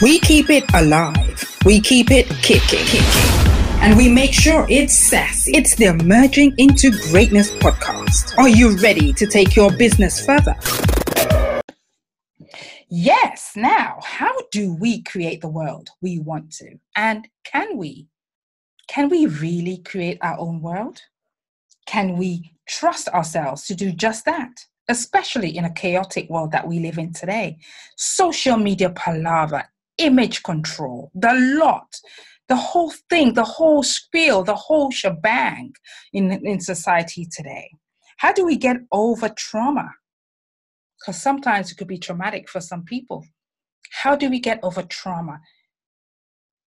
We keep it alive. We keep it kicking. And we make sure it's sassy. It's the Emerging Into Greatness podcast. Are you ready to take your business further? Yes. Now, how do we create the world we want to? And can we? Can we really create our own world? Can we trust ourselves to do just that? Especially in a chaotic world that we live in today. Social media palaver, image control, the lot. The whole thing, the whole spiel, the whole shebang in society today. How do we get over trauma? Because sometimes it could be traumatic for some people. How do we get over trauma?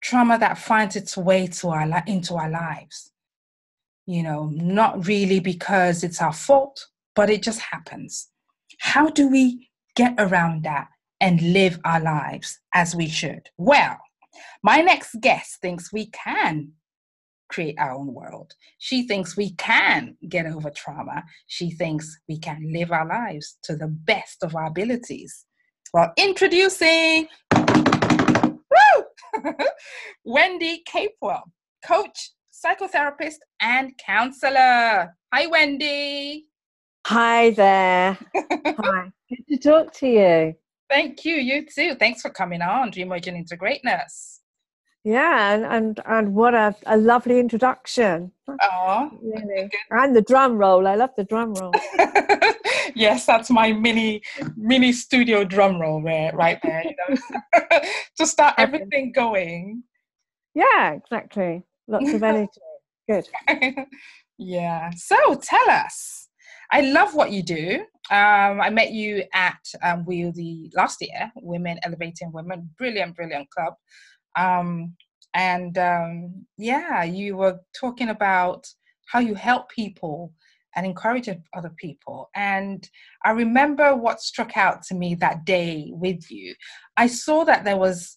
Trauma that finds its way to into our lives. You know, not really because it's our fault, but it just happens. How do we get around that and live our lives as we should? Well, my next guest thinks we can create our own world. She thinks we can get over trauma. She thinks we can live our lives to the best of our abilities. Well, introducing Wendy Capewell, coach, psychotherapist, and counselor. Hi, Wendy. Hi there. Hi. Good to talk to you. Thank you. You too. Thanks for coming on to Emerging Into Greatness. Yeah, and what a lovely introduction. Oh, really. And the drum roll. I love the drum roll. Yes, that's my mini studio drum roll right there. You know? To start everything going. Yeah, exactly. Lots of energy. Good. Yeah. So tell us. I love what you do. I met you at Wheel last year, Women Elevating Women, brilliant club. Yeah, you were talking about how you help people and encourage other people. And I remember what struck out to me that day with you. I saw that there was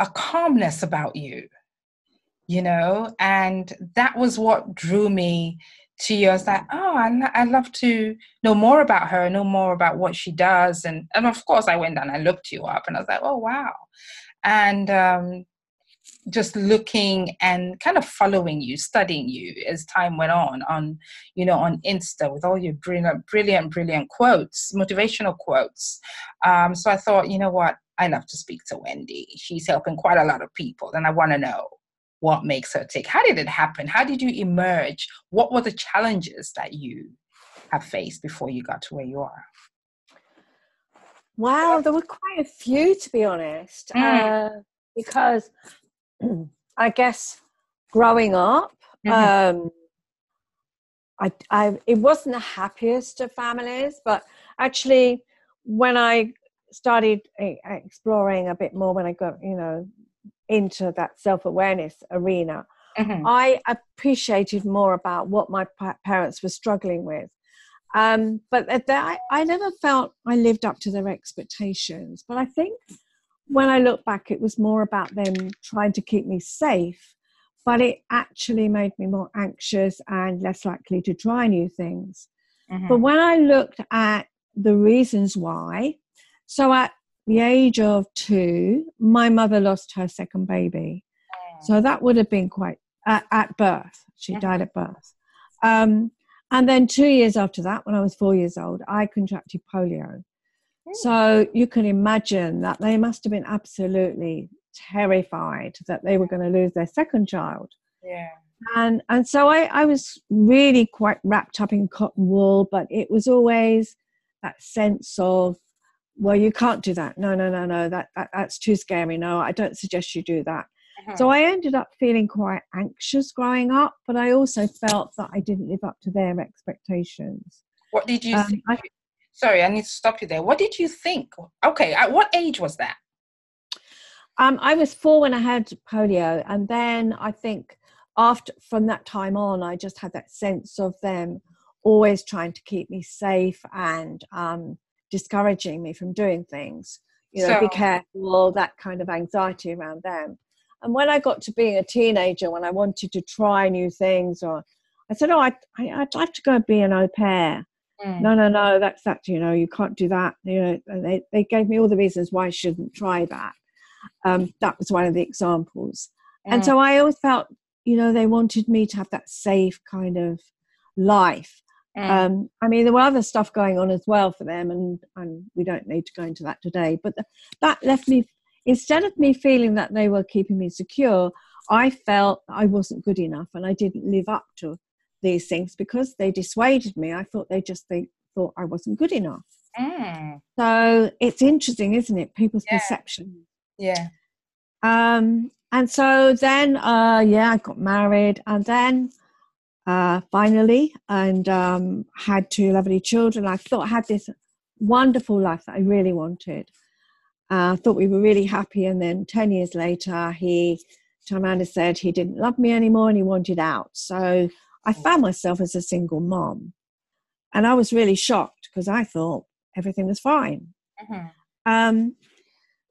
a calmness about you, you know, and that was what drew me to you. I was like, oh, I'd love to know more about her, know more about what she does. And of course, I went and I looked you up and I was like, oh, wow. And just looking and kind of following you, studying you as time went on, you know, on Insta with all your brilliant quotes, motivational quotes. So I thought, you know what? I love to speak to Wendy. She's helping quite a lot of people and I want to know. What makes her tick? How did it happen? How did you emerge? What were the challenges that you have faced before you got to where you are? Wow, there were quite a few, to be honest, because I guess growing up, it wasn't the happiest of families, but actually when I started exploring a bit more, when I got, you know, into that self-awareness arena, I appreciated more about what my parents were struggling with. But I never felt I lived up to their expectations. But I think when I look back, it was more about them trying to keep me safe, but it actually made me more anxious and less likely to try new things. But when I looked at the reasons why, so at the age of 2, my mother lost her second baby. So that would have been quite at birth. She died at birth. And then 2 years after that, when I was 4 years old, I contracted polio. So you can imagine that they must have been absolutely terrified that they were going to lose their second child. Yeah. And so I was really quite wrapped up in cotton wool, but it was always that sense of, well, you can't do that. No. That's too scary. No, I don't suggest you do that. So I ended up feeling quite anxious growing up, but I also felt that I didn't live up to their expectations. What did you think? Sorry, I need to stop you there. What did you think? Okay, at what age was that? I was 4 when I had polio. And then I think from that time on, I just had that sense of them always trying to keep me safe and discouraging me from doing things, you know, be careful, all that kind of anxiety around them. And when I got to being a teenager, when I wanted to try new things, or I said, oh, I'd like to go and be an au pair. No, that's that, you know, you can't do that. You know, and they gave me all the reasons why I shouldn't try that. That was one of the examples. Yeah. And so I always felt, you know, they wanted me to have that safe kind of life. Yeah. I mean, there were other stuff going on as well for them, and we don't need to go into that today. But that left me, instead of me feeling that they were keeping me secure, I felt I wasn't good enough and I didn't live up to these things because they dissuaded me. I thought they just thought I wasn't good enough. Mm. So it's interesting, isn't it? People's perception. Yeah. And so then, I got married and then finally and had two lovely children. I thought I had this wonderful life that I really wanted. I thought we were really happy. And then 10 years later, Amanda said he didn't love me anymore and he wanted out. So I found myself as a single mom. And I was really shocked because I thought everything was fine. Mm-hmm.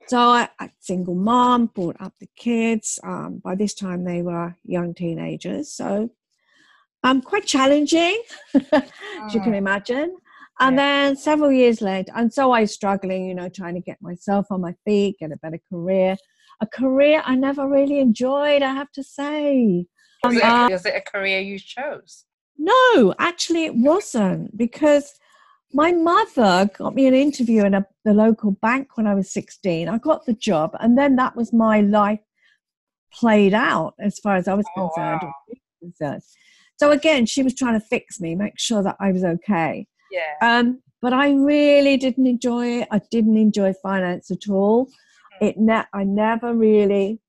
So I single mom, brought up the kids. By this time they were young teenagers. So quite challenging, as you can imagine. And then several years later, and so I was struggling, you know, trying to get myself on my feet, get a better career. A career I never really enjoyed, I have to say. Was it a career you chose? No, actually it wasn't, because my mother got me an interview in the local bank when I was 16. I got the job, and then that was my life played out as far as I was concerned. Wow. So again, she was trying to fix me, make sure that I was okay. Yeah. But I really didn't enjoy it. I didn't enjoy finance at all. I never really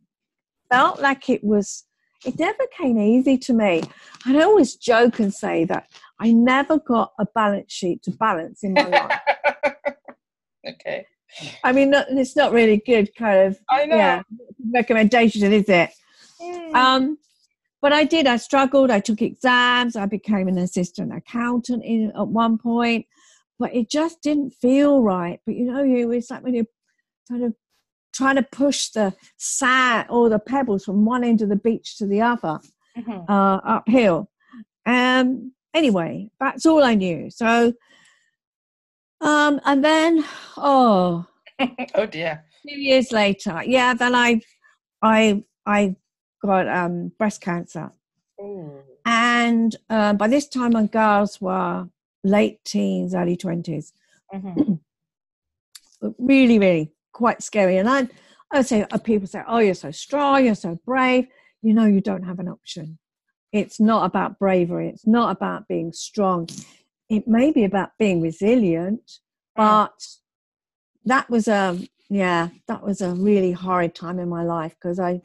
felt like it never came easy to me. I always joke and say that I never got a balance sheet to balance in my life. Okay. I mean, it's not really good kind of recommendation, is it? Mm. But I did. I struggled. I took exams. I became an assistant accountant at one point. But it just didn't feel right. But, you know, it's like when you're kind of trying to push the sand or the pebbles from one end of the beach to the other, mm-hmm. Uphill. Anyway, that's all I knew. So, and then, oh dear. 2 years later, then I got breast cancer. Mm. And by this time, my girls were late teens, early 20s. Mm-hmm. But really, really quite scary. And I say, people say, oh, you're so strong, you're so brave. You know, you don't have an option. It's not about bravery. It's not about being strong. It may be about being resilient, but that was a really horrid time in my life because I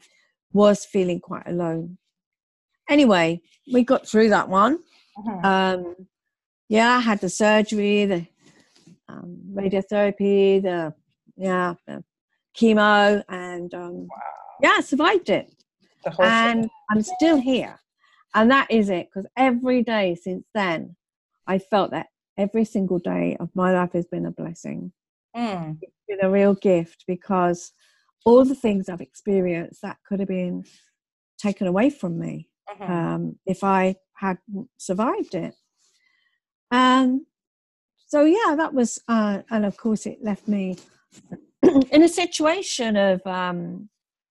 was feeling quite alone. Anyway, we got through that one. Uh-huh. I had the surgery, the radiotherapy, the chemo, and I survived it. And I'm still here. And that is it, because every day since then, I felt that every single day of my life has been a blessing. Mm. It's been a real gift, because all the things I've experienced, that could have been taken away from me if I hadn't survived it. That was, and of course it left me in a situation of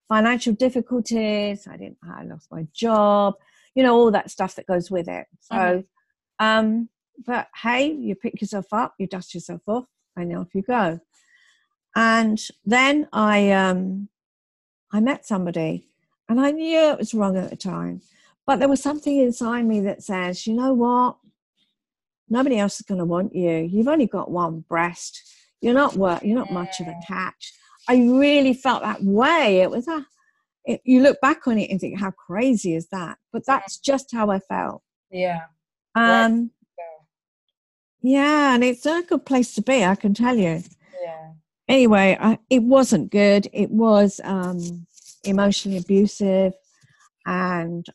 financial difficulties. I lost my job, you know, all that stuff that goes with it. So, but hey, you pick yourself up, you dust yourself off, and off you go. And then I met somebody, and I knew it was wrong at the time, but there was something inside me that says, you know what? Nobody else is going to want you. You've only got one breast. You're not much of a catch. I really felt that way. It was you look back on it and think, how crazy is that? But that's just how I felt. Yeah. Yeah, and it's not a good place to be, I can tell you. Yeah. Anyway, it wasn't good. It was emotionally abusive, and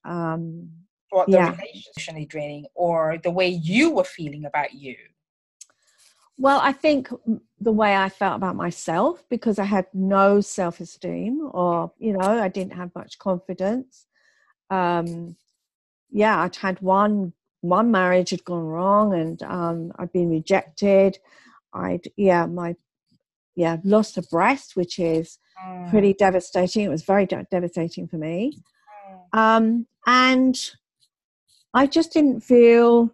relationally draining, or the way you were feeling about you. Well, I think the way I felt about myself, because I had no self-esteem, or, you know, I didn't have much confidence. I'd had one marriage had gone wrong, and I'd been rejected. I'd lost a breast, which is pretty devastating. It was very devastating for me. And I just didn't feel,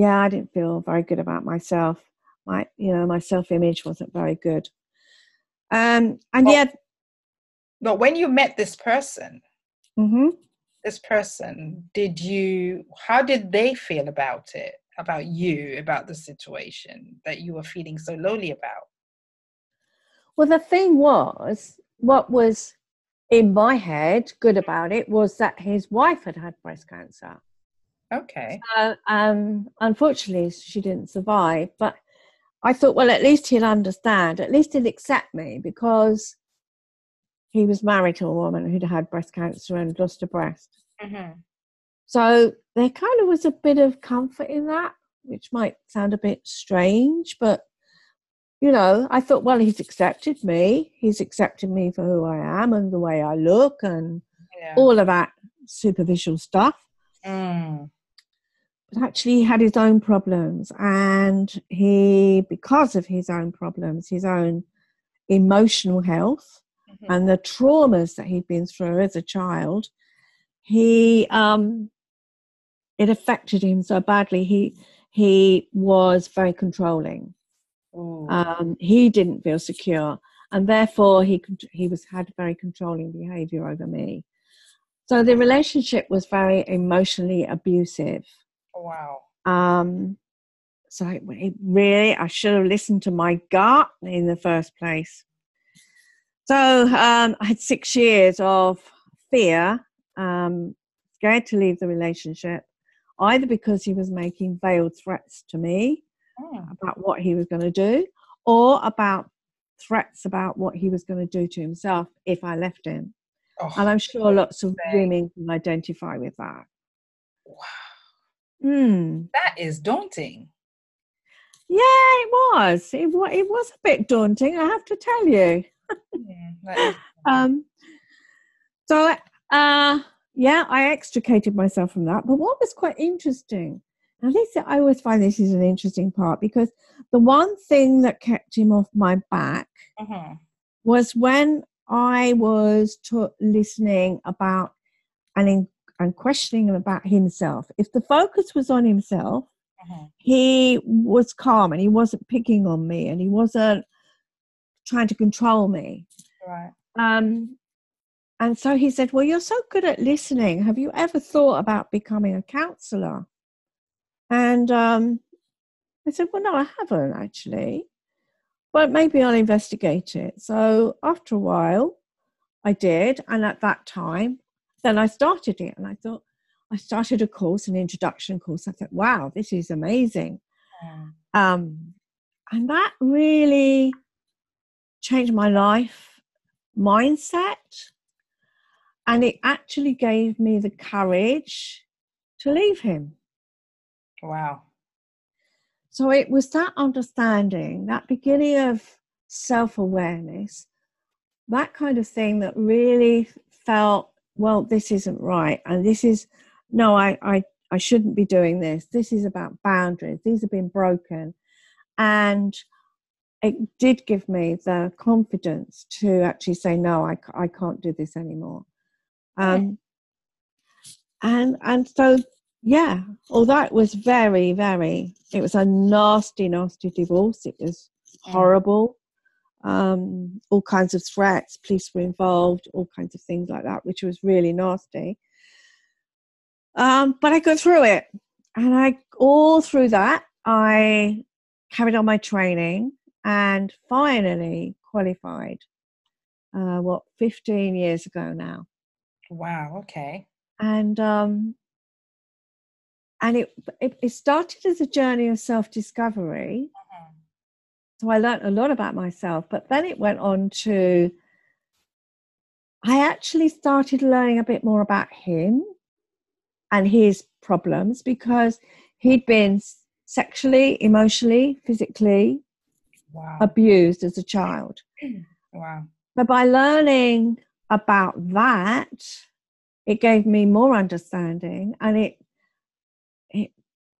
I didn't feel very good about myself. My self-image wasn't very good. But when you met this person, how did they feel about it, about you, about the situation that you were feeling so lonely about? Well, the thing was, what was in my head good about it was that his wife had had breast cancer. Okay. So, unfortunately, she didn't survive. But I thought, well, at least he'll understand. At least he'll accept me, because he was married to a woman who'd had breast cancer and lost a breast. Mm-hmm. So there kind of was a bit of comfort in that, which might sound a bit strange, but I thought, well, he's accepted me. He's accepted me for who I am and the way I look and all of that superficial stuff. Mm. But actually, he had his own problems. And because of his own problems, his own emotional health and the traumas that he'd been through as a child, it affected him so badly. He was very controlling. He didn't feel secure, and therefore he had very controlling behavior over me. So the relationship was very emotionally abusive. Wow. So it really, I should have listened to my gut in the first place. So I had 6 years of fear, scared to leave the relationship, either because he was making veiled threats to me about what he was going to do, or about threats about what he was going to do to himself if I left him. And I'm sure lots of women can identify with that. Wow. That is daunting. Yeah, it was. It was a bit daunting, I have to tell you. So I extricated myself from that. But what was quite interesting, at least I always find this is an interesting part, because the one thing that kept him off my back was when I was listening about and questioning him about himself. If the focus was on himself, he was calm and he wasn't picking on me and he wasn't trying to control me. Right. And so he said, well, you're so good at listening. Have you ever thought about becoming a counsellor? And I said, well, no, I haven't actually. But maybe I'll investigate it. So after a while, I did. And at that time, then I started it. And I thought, I started a course, an introduction course. I thought, wow, this is amazing. Yeah. And that really changed my life mindset. And it actually gave me the courage to leave him. Wow. So it was that understanding, that beginning of self-awareness, that kind of thing that really felt, well, this isn't right. And this is, no, I shouldn't be doing this. This is about boundaries. These have been broken. And it did give me the confidence to actually say, no, I can't do this anymore. And so... yeah, although it was very, very, it was a nasty, nasty divorce. It was horrible. All kinds of threats, police were involved, all kinds of things like that, which was really nasty. But I got through it. And all through that, I carried on my training and finally qualified, 15 years ago now. Wow, okay. And it started as a journey of self-discovery. So I learned a lot about myself. But then it went on to, I actually started learning a bit more about him and his problems, because he'd been sexually, emotionally, physically abused as a child. Wow. But by learning about that, it gave me more understanding, and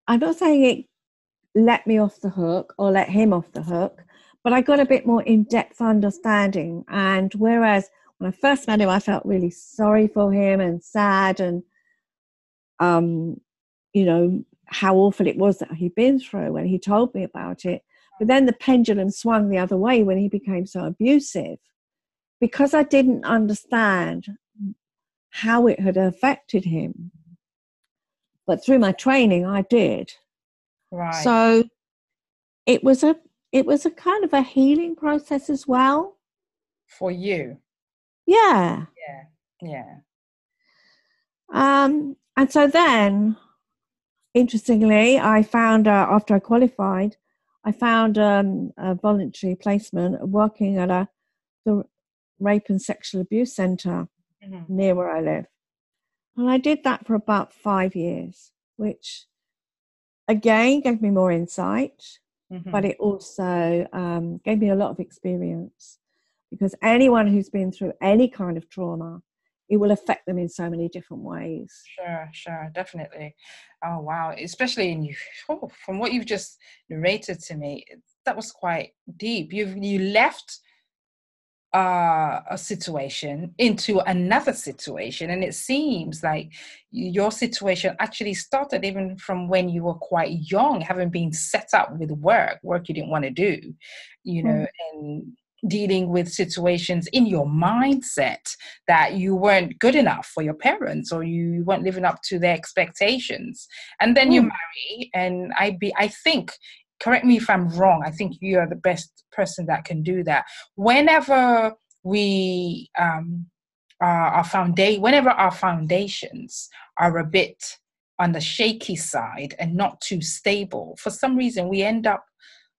I'm not saying it let me off the hook or let him off the hook, But I got a bit more in-depth understanding. And whereas when I first met him, I felt really sorry for him and sad, and, you know, how awful it was that he'd been through when he told me about it. But then the pendulum swung the other way when he became so abusive, because I didn't understand how it had affected him. But through my training, I did. Right. So it was a kind of a healing process as well. For you. Yeah. Yeah. And so then, interestingly, I found, after I qualified, I found a voluntary placement working at the Rape and Sexual Abuse Centre near where I live. And I did that for about 5 years, which, again, gave me more insight, but it also gave me a lot of experience, because anyone who's been through any kind of trauma, it will affect them in so many different ways. Sure, definitely. Oh, wow. Especially from what you've just narrated to me, that was quite deep. You left a situation into another situation, and it seems like your situation actually started even from when you were quite young, having been set up with work you didn't want to do, you know, and dealing with situations in your mindset that you weren't good enough for your parents, or you weren't living up to their expectations. And then you marry, and I think, correct me if I'm wrong, I think you are the best person that can do that. Whenever we our foundations are a bit on the shaky side and not too stable, for some reason we end up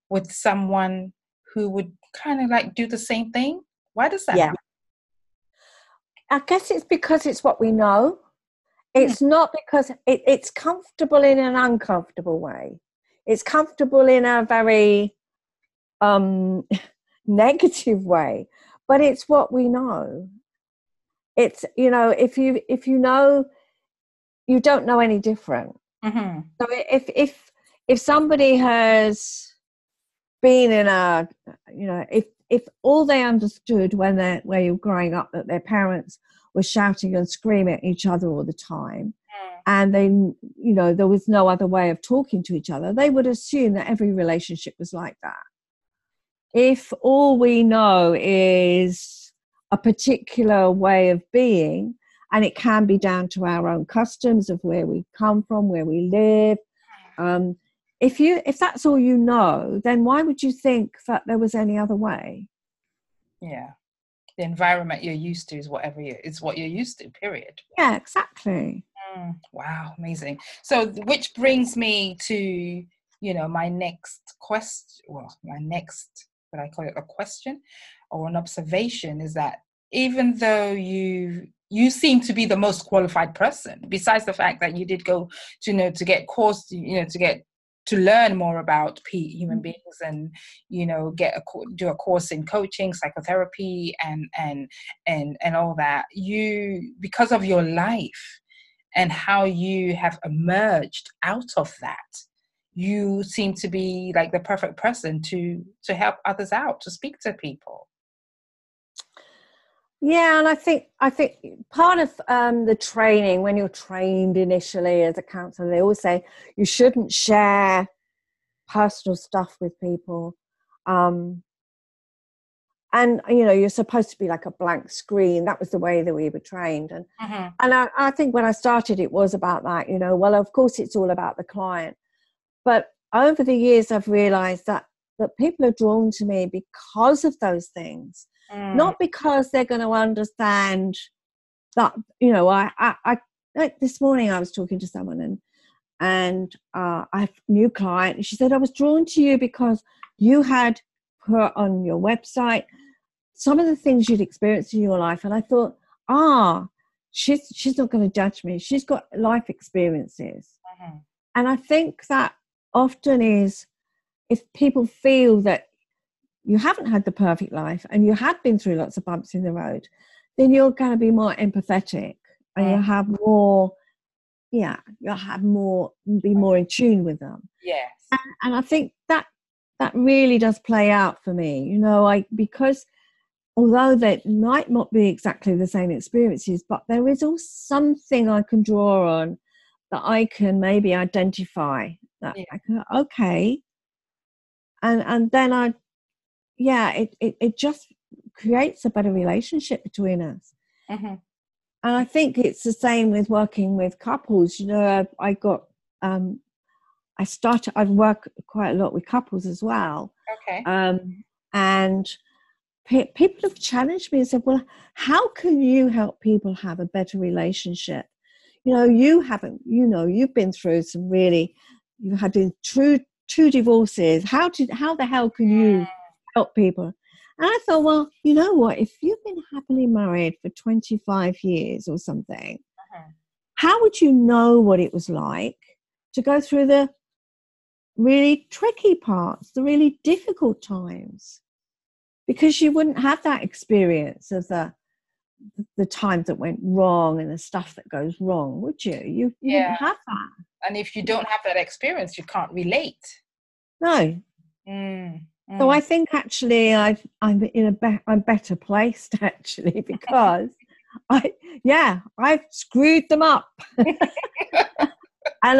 with someone who would kind of like do the same thing. Why does that happen? I guess it's because it's what we know. It's not because it's comfortable in an uncomfortable way. It's comfortable in a very negative way, but it's what we know. It's, you know, if you know, you don't know any different. So if somebody has been in a, you know, if all they understood when you were growing up that their parents were shouting and screaming at each other all the time, and then, you know, there was no other way of talking to each other, they would assume that every relationship was like that. If all we know is a particular way of being, and it can be down to our own customs of where we come from, where we live, if that's all you know, then why would you think that there was any other way? Yeah. The environment you're used to is what you're used to, period. Yeah, exactly. Wow, amazing. So which brings me to, you know, my next what I call it, a question or an observation, is that even though you seem to be the most qualified person, besides the fact that you did go to, you know, to get course, you know, to learn more about human beings, and, you know, do a course in coaching, psychotherapy, and all that, you, because of your life and how you have emerged out of that, you seem to be like the perfect person to help others out, to speak to people. Yeah, and I think part of the training, when you're trained initially as a counsellor, they always say you shouldn't share personal stuff with people. And, you know, you're supposed to be like a blank screen. That was the way that we were trained. And I think when I started, it was about that, you know, well, of course, it's all about the client. But over the years, I've realised that people are drawn to me because of those things. Not because they're going to understand that, you know, I like this morning I was talking to someone and I have a new client, and she said, I was drawn to you because you had put on your website some of the things you'd experienced in your life. And I thought, she's not going to judge me. She's got life experiences. And I think that often is, if people feel that you haven't had the perfect life and you have been through lots of bumps in the road, then you're going to be more empathetic and you'll be more in tune with them. Yes. And I think that that really does play out for me. You know, because although that might not be exactly the same experiences, but there is all something I can draw on that I can maybe identify. That I can, okay. And then it just creates a better relationship between us. Uh-huh. And I think it's the same with working with couples. You know, I work quite a lot with couples as well. Okay. And people have challenged me and said, well, how can you help people have a better relationship? You know, you've been through some really, you had two divorces. How the hell can you help people? And I thought, well, you know what? If you've been happily married for 25 years or something, uh-huh. how would you know what it was like to go through the really tricky parts, the really difficult times? Because you wouldn't have that experience of the times that went wrong and the stuff that goes wrong, would you? You wouldn't have that. And if you don't have that experience, you can't relate. No. Mm. Mm. So I think actually I'm in I'm better placed actually, because I've screwed them up and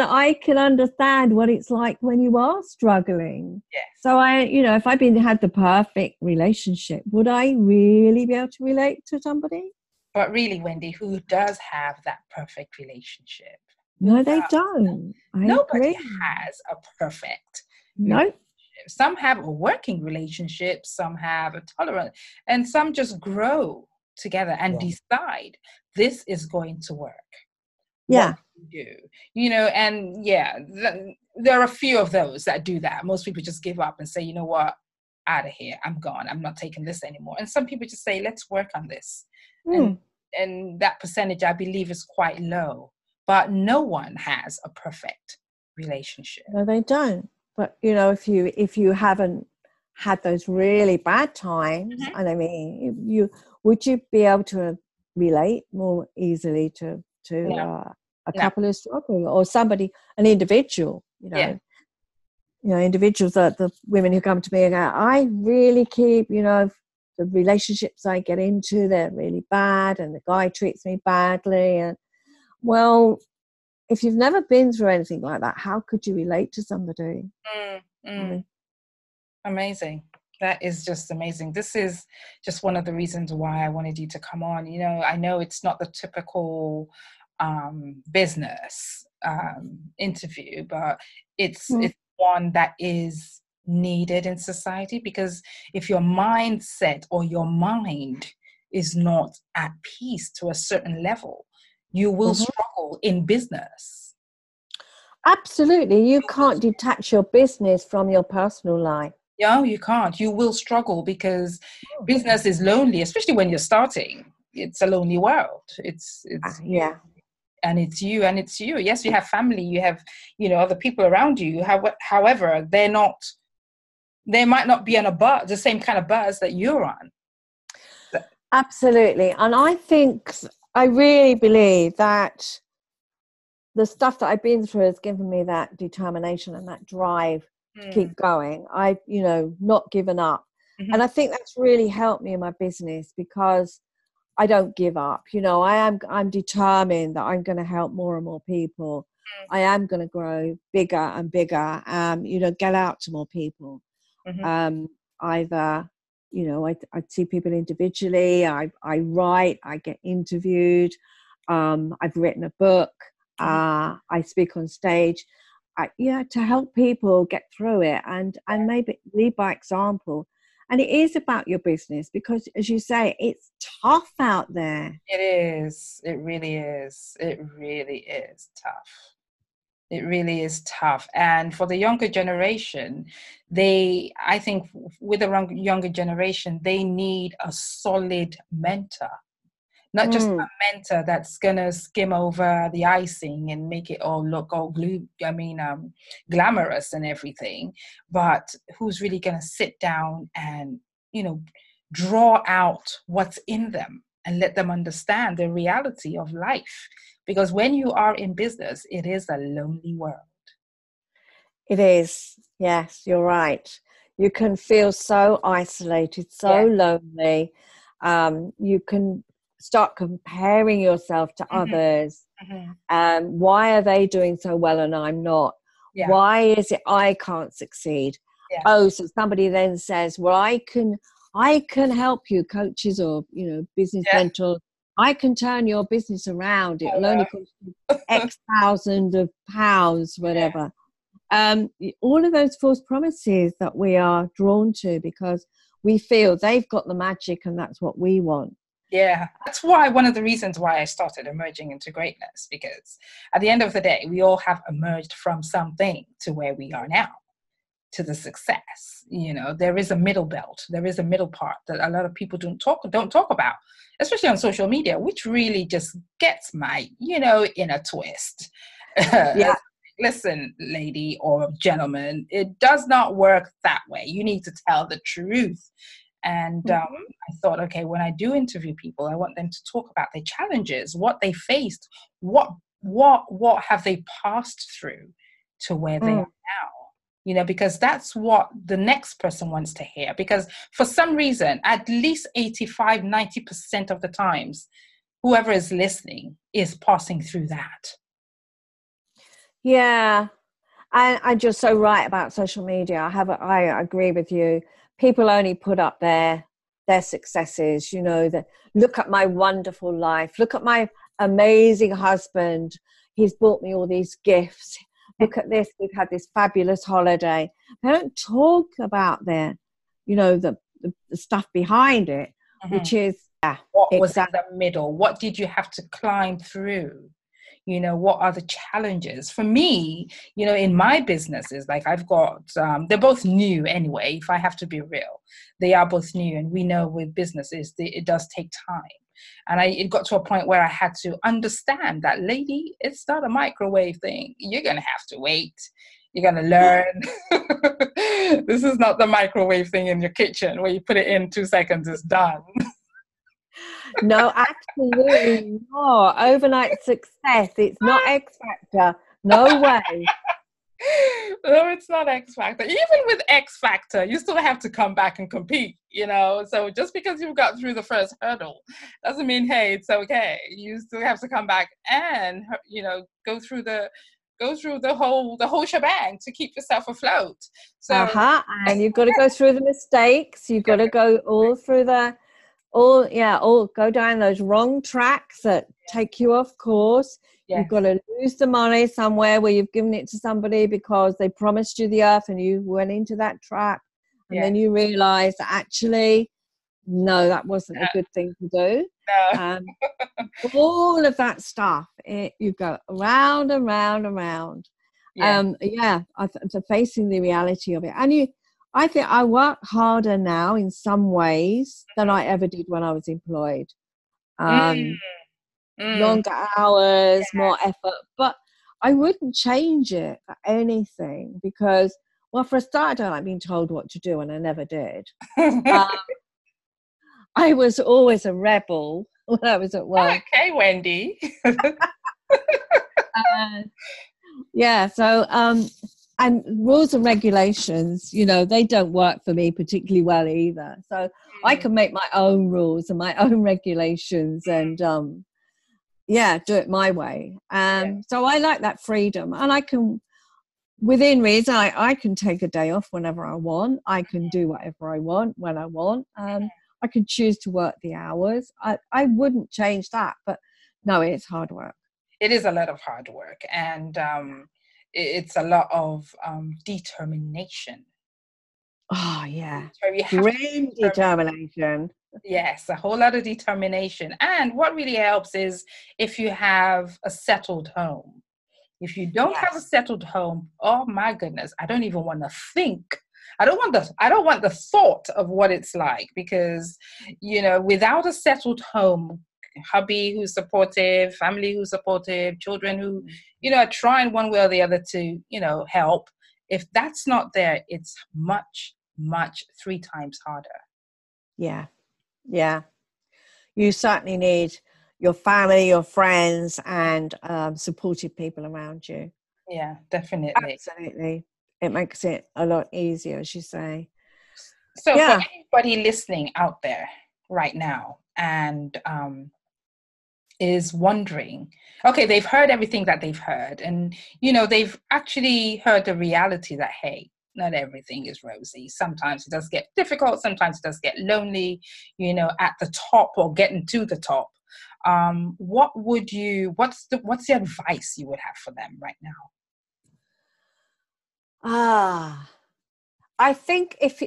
I can understand what it's like when you are struggling. Yes. So if I'd had the perfect relationship, would I really be able to relate to somebody? But really, Wendy, who does have that perfect relationship? No, they don't. Nobody has a perfect. No. Some have a working relationship, some have a tolerance, and some just grow together and decide this is going to work. Yeah. What do you do? You know, and there are a few of those that do that. Most people just give up and say, you know what, out of here, I'm gone, I'm not taking this anymore. And some people just say, let's work on this. Mm. And that percentage, I believe, is quite low. But no one has a perfect relationship. No, they don't. But, you know, if you haven't had those really bad times, mm-hmm. and I mean, would you be able to relate more easily to a couple who's struggling, or somebody, an individual, you know? Yeah. You know, individuals, the women who come to me and go, I really keep, you know, the relationships I get into, they're really bad, and the guy treats me badly. And, well, if you've never been through anything like that, how could you relate to somebody? Mm, mm. Amazing. That is just amazing. This is just one of the reasons why I wanted you to come on. You know, I know it's not the typical business interview, but it's one that is needed in society, because if your mindset or your mind is not at peace to a certain level, you will mm-hmm. struggle in business. Absolutely. You can't detach your business from your personal life. No, you can't. You will struggle, because business is lonely, especially when you're starting. It's a lonely world. It's and it's you, and it's you. Yes, you have family, you have, you know, other people around you. However, they might not be on the same kind of buzz that you're on. Absolutely. And I really believe that the stuff that I've been through has given me that determination and that drive to keep going. I've, you know, not given up. Mm-hmm. And I think that's really helped me in my business, because I don't give up. You know, I'm determined that I'm going to help more and more people. Mm-hmm. I am going to grow bigger and bigger, you know, get out to more people. Mm-hmm. Either... You know, I see people individually, I write, I get interviewed, I've written a book, I speak on stage, to help people get through it and maybe lead by example. And it is about your business, because, as you say, it's tough out there. It is. It really is. It really is tough. It really is tough. And for the younger generation, they need a solid mentor, not just a mentor that's going to skim over the icing and make it all look glamorous and everything, but who's really going to sit down and, you know, draw out what's in them and let them understand the reality of life. Because when you are in business, it is a lonely world. It is. Yes, you're right. You can feel so isolated, so lonely. You can start comparing yourself to others. Why are they doing so well and I'm not? Why is it I can't succeed? Oh, so somebody then says, well, I can help you, coaches or, you know, business mentors. I can turn your business around. It'll only cost you X thousand of pounds, whatever. All of those false promises that we are drawn to because we feel they've got the magic and that's what we want. Yeah, that's why one of the reasons why I started Emerging Into Greatness, because at the end of the day, we all have emerged from something to where we are now, to the success. You know, there is a middle belt, there is a middle part that a lot of people don't talk about, especially on social media, which really just gets my, you know, in a twist. Listen, lady or gentleman, it does not work that way. You need to tell the truth. And I thought, okay, when I do interview people, I want them to talk about their challenges, what they faced, what have they passed through to where they are now, you know, because that's what the next person wants to hear. Because for some reason, at least 85, 90% of the times, whoever is listening is passing through that. Yeah, I'm just so right about social media. I agree with you. People only put up their successes, you know, that look at my wonderful life. Look at my amazing husband. He's bought me all these gifts. Look at this. We've had this fabulous holiday. They don't talk about their, you know, the stuff behind it, which is... what was in the middle? What did you have to climb through? You know, what are the challenges? For me, you know, in my businesses, like I've got, they're both new anyway, if I have to be real. They are both new, and we know with businesses, it does take time. And it got to a point where I had to understand that, lady, it's not a microwave thing. You're going to have to wait. You're going to learn. This is not the microwave thing in your kitchen where you put it in 2 seconds, it's done. No, absolutely not. Overnight success. It's not X Factor. No way. No, it's not X Factor. Even with X Factor, you still have to come back and compete, you know. So just because you've got through the first hurdle doesn't mean, hey, it's okay. You still have to come back and, you know, go through the whole shebang to keep yourself afloat. So and you've got to go through the mistakes. You've got to go all through the go down those wrong tracks that take you off course. Yes. You've got to lose the money somewhere where you've given it to somebody because they promised you the earth and you went into that trap. And then you realize that actually, no, that wasn't a good thing to do. No. All of that stuff, you go around and round and round. Yeah. So facing the reality of it. And I think I work harder now in some ways than I ever did when I was employed. Longer hours, more effort. But I wouldn't change it for anything because, well, for a start, I don't like being told what to do, and I never did. I was always a rebel when I was at work. Okay, Wendy. And rules and regulations, you know, they don't work for me particularly well either. So I can make my own rules and my own regulations and, do it my way. So I like that freedom. And I can, within reason, I can take a day off whenever I want. I can do whatever I want when I want. I can choose to work the hours. I wouldn't change that. But no, it's hard work. It is a lot of hard work. And... it's a lot of determination. Oh, yeah. Great determination. Yes, a whole lot of determination. And what really helps is if you have a settled home. If you don't have a settled home, oh, my goodness, I don't even want to think. I don't want the thought of what it's like because, you know, without a settled home, hubby who's supportive, family who's supportive, children who, you know, are trying one way or the other to, you know, help. If that's not there, it's much, much 3 times harder. Yeah. Yeah. You certainly need your family, your friends, and supportive people around you. Yeah, definitely. Absolutely. It makes it a lot easier, as you say. So for anybody listening out there right now and is wondering, okay, they've heard everything that they've heard, and, you know, they've actually heard the reality that, hey, not everything is rosy. Sometimes it does get difficult. Sometimes it does get lonely, you know, at the top or getting to the top. What's the advice you would have for them right now? I think if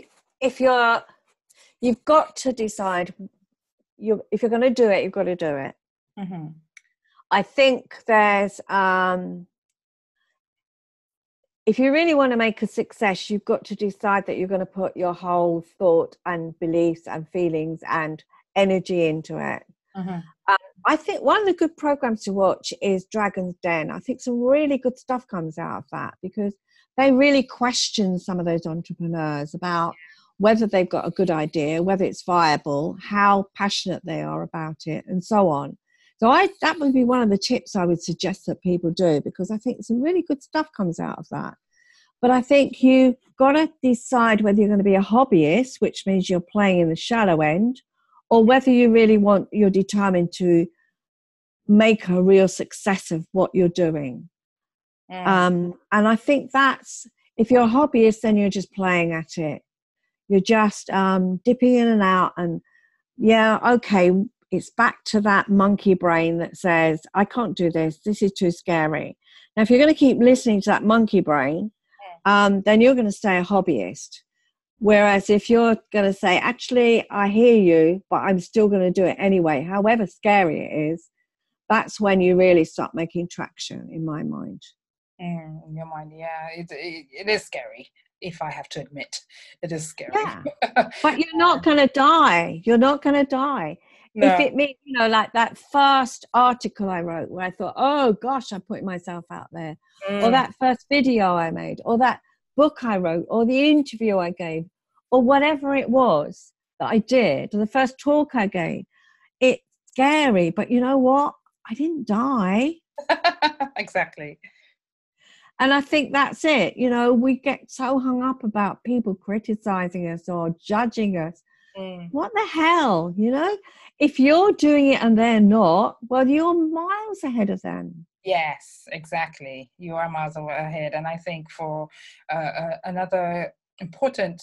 you've got to decide, if you're going to do it, you've got to do it. Mm-hmm. I think there's, if you really want to make a success, you've got to decide that you're going to put your whole thought and beliefs and feelings and energy into it. Mm-hmm. I think one of the good programs to watch is Dragon's Den. I think some really good stuff comes out of that because they really question some of those entrepreneurs about whether they've got a good idea, whether it's viable, how passionate they are about it, and so on. So that would be one of the tips I would suggest that people do, because I think some really good stuff comes out of that. But I think you've got to decide whether you're going to be a hobbyist, which means you're playing in the shallow end, or whether you really you're determined to make a real success of what you're doing. Mm. And I think that's, if you're a hobbyist, then you're just playing at it. You're just dipping in and out and, yeah, okay, it's back to that monkey brain that says, I can't do this. This is too scary. Now, if you're going to keep listening to that monkey brain, then you're going to stay a hobbyist. Whereas if you're going to say, actually, I hear you, but I'm still going to do it anyway, however scary it is, that's when you really start making traction, in my mind. In your mind, yeah. It is scary, if I have to admit. It is scary. Yeah. But you're not going to die. You're not going to die. No. If it means, you know, like that first article I wrote where I thought, oh, gosh, I'm putting myself out there. Mm. Or that first video I made. Or that book I wrote, or the interview I gave, or whatever it was that I did, or the first talk I gave. It's scary, but you know what? I didn't die. Exactly. And I think that's it. You know, we get so hung up about people criticizing us or judging us. Mm. What the hell, you know? If you're doing it and they're not, well, you're miles ahead of them. Yes, exactly. You are miles ahead. And I think for another important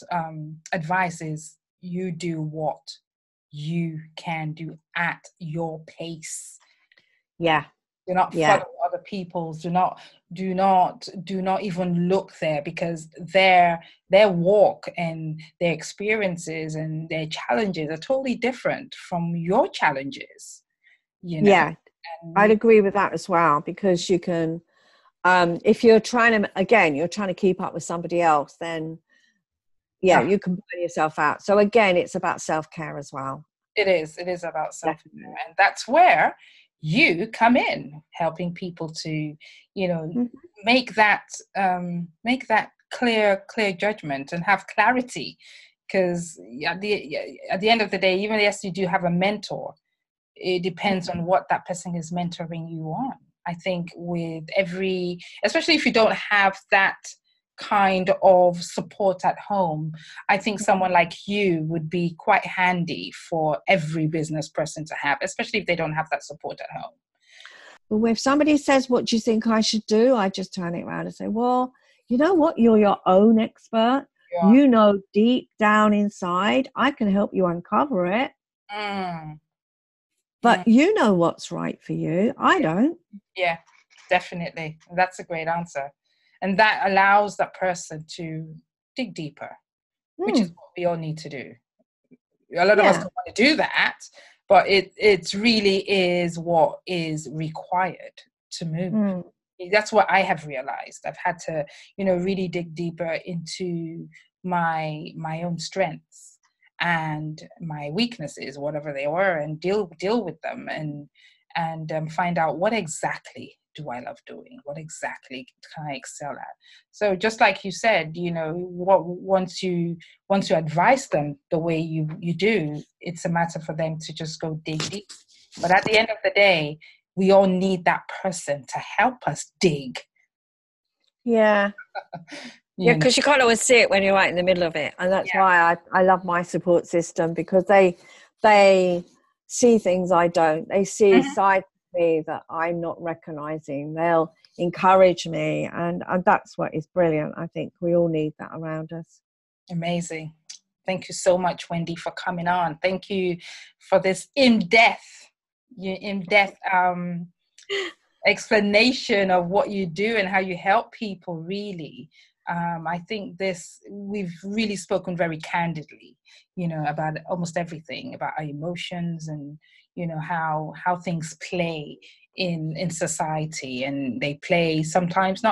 advice is you do what you can do at your pace. Yeah. Do not follow other people's. Do not even look there, because their walk and their experiences and their challenges are totally different from your challenges. You know? Yeah. I'd agree with that as well, because you can, if you're trying to, again, you're trying to keep up with somebody else, then you can burn yourself out. So again, it's about self-care as well. It is about self-care. Definitely. And that's where you come in, helping people to, you know, mm-hmm. make that clear judgment and have clarity. Because at the end of the day, even yes, you do have a mentor, it depends on what that person is mentoring you on. I think with especially if you don't have that kind of support at home, I think someone like you would be quite handy for every business person to have, especially if they don't have that support at home. Well, if somebody says, what do you think I should do? I just turn it around and say, well, you know what? You're your own expert. Yeah. You know, deep down inside, I can help you uncover it. Mm. But you know what's right for you. I don't. Yeah, definitely. That's a great answer. And that allows that person to dig deeper, which is what we all need to do. A lot of us don't want to do that, but it really is what is required to move. Mm. That's what I have realized. I've had to, you know, really dig deeper into my own strengths and my weaknesses, whatever they were, and deal with them and find out what exactly do I love doing, what exactly can I excel at. So just like you said, you know, what once you advise them the way you do, it's a matter for them to just go dig deep. But at the end of the day, we all need that person to help us dig. Yeah. Yeah, because you can't always see it when you're right in the middle of it. And that's why I love my support system, because they see things I don't. They see sides of me that I'm not recognising. They'll encourage me. And that's what is brilliant. I think we all need that around us. Amazing. Thank you so much, Wendy, for coming on. Thank you for this in-depth explanation of what you do and how you help people, really. I think we've really spoken very candidly, about almost everything, about our emotions and, how things play in society, and they play sometimes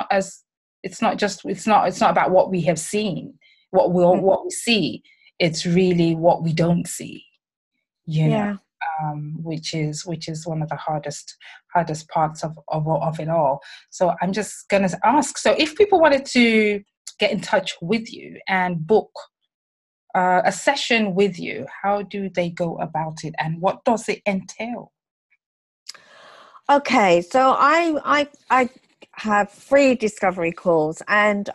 it's not about what we have seen, what we see. It's really what we don't see, know. Which is one of the hardest parts of it all. So I'm just going to ask, so if people wanted to get in touch with you and book a session with you, how do they go about it, and what does it entail? Okay, so I have free discovery calls, and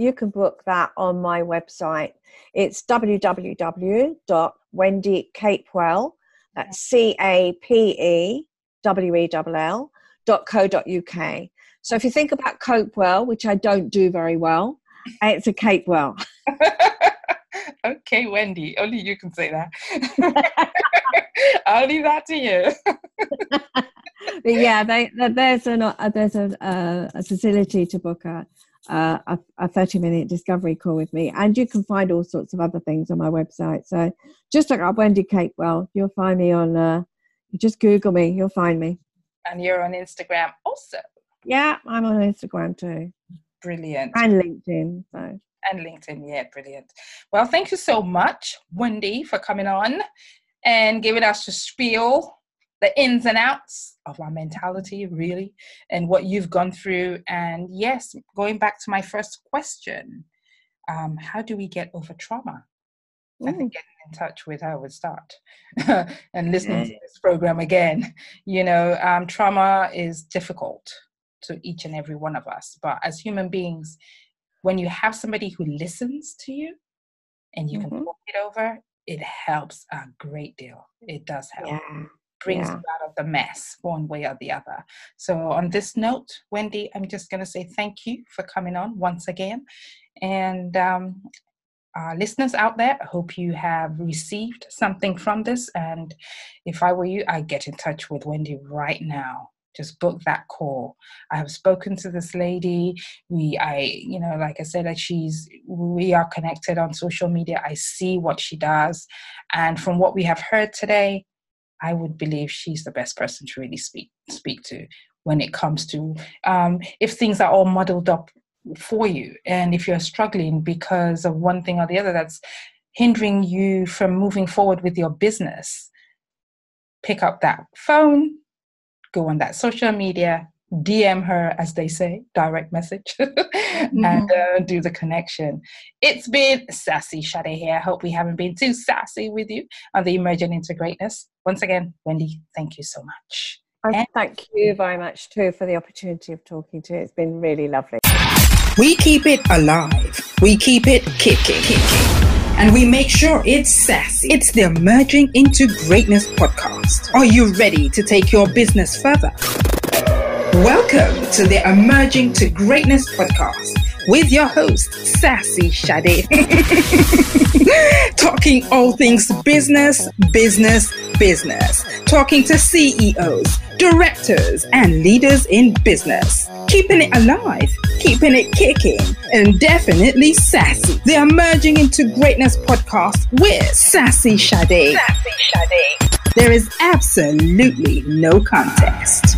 you can book that on my website. It's www.wendycapewell.com. That's capewell.co.uk. So if you think about Capewell, which I don't do very well, it's a Capewell. Okay, Wendy, only you can say that. I'll leave that to you. But yeah, there's a facility to book a 30-minute discovery call with me, and you can find all sorts of other things on my website. So just look up Wendy Capewell. You'll find me on. Just Google me. You'll find me. And you're on Instagram also. Yeah, I'm on Instagram too. Brilliant. And LinkedIn. So. And LinkedIn, yeah, brilliant. Well, thank you so much, Wendy, for coming on and giving us the spiel, the ins and outs of our mentality, really, and what you've gone through. And yes, going back to my first question, how do we get over trauma? I think getting in touch with her would start and listening to this program again. Trauma is difficult to each and every one of us. But as human beings, when you have somebody who listens to you and you can talk it over, it helps a great deal. It does help. Yeah. Brings you out of the mess one way or the other. So on this note, Wendy, I'm just going to say thank you for coming on once again. And our listeners out there, I hope you have received something from this. And if I were you, I'd get in touch with Wendy right now. Just book that call. I have spoken to this lady. We are connected on social media. I see what she does. And from what we have heard today, I would believe she's the best person to really speak to when it comes to if things are all muddled up for you, and if you're struggling because of one thing or the other that's hindering you from moving forward with your business. Pick up that phone, go on that social media, DM her, as they say, direct message, and do the connection. It's been Sassy Shade here. I hope we haven't been too sassy with you on the Emerging Into Greatness. Once again, Wendy, thank you so much. And thank you very much too for the opportunity of talking to you. It's been really lovely. We keep it alive. We keep it kicking. And we make sure it's sassy. It's the Emerging Into Greatness podcast. Are you ready to take your business further? Welcome to the Emerging to Greatness podcast with your host, Sassy Shade. Talking all things business. Talking to CEOs, directors, and leaders in business. Keeping it alive, keeping it kicking, and definitely sassy. The Emerging into Greatness podcast with Sassy Shade. There is absolutely no contest.